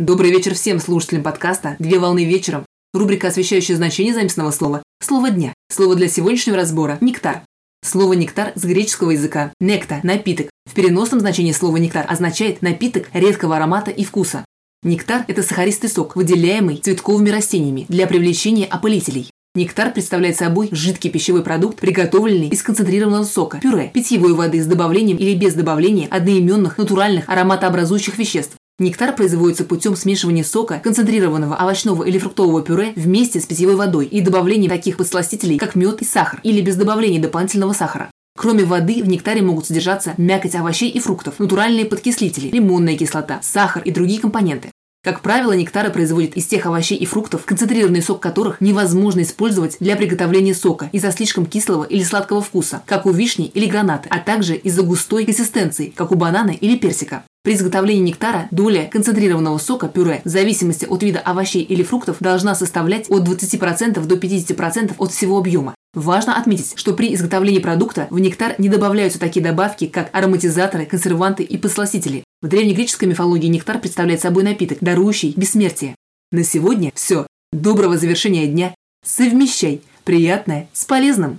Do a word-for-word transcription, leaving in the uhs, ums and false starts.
Добрый вечер всем слушателям подкаста «Две волны вечером». Рубрика, освещающая значение заместного слова «Слово дня». Слово для сегодняшнего разбора – «нектар». Слово «нектар» с греческого языка «некта» – «напиток». В переносном значении слово «нектар» означает напиток редкого аромата и вкуса. Нектар – это сахаристый сок, выделяемый цветковыми растениями для привлечения опылителей. Нектар представляет собой жидкий пищевой продукт, приготовленный из концентрированного сока, пюре, питьевой воды с добавлением или без добавления одноименных натуральных ароматообразующих веществ. Нектар производится путем смешивания сока, концентрированного овощного или фруктового пюре вместе с питьевой водой и добавлением таких подсластителей, как мед и сахар, или без добавления дополнительного сахара. Кроме воды, в нектаре могут содержаться мякоть овощей и фруктов, натуральные подкислители, лимонная кислота, сахар и другие компоненты. Как правило, нектары производят из тех овощей и фруктов, концентрированный сок которых невозможно использовать для приготовления сока из-за слишком кислого или сладкого вкуса, как у вишни или граната, а также из-за густой консистенции, как у банана или персика. При изготовлении нектара доля концентрированного сока, пюре, в зависимости от вида овощей или фруктов, должна составлять от двадцати процентов до пятидесяти процентов от всего объема. Важно отметить, что при изготовлении продукта в нектар не добавляются такие добавки, как ароматизаторы, консерванты и подсластители. В древнегреческой мифологии нектар представляет собой напиток, дарующий бессмертие. На сегодня все. Доброго завершения дня. Совмещай приятное с полезным.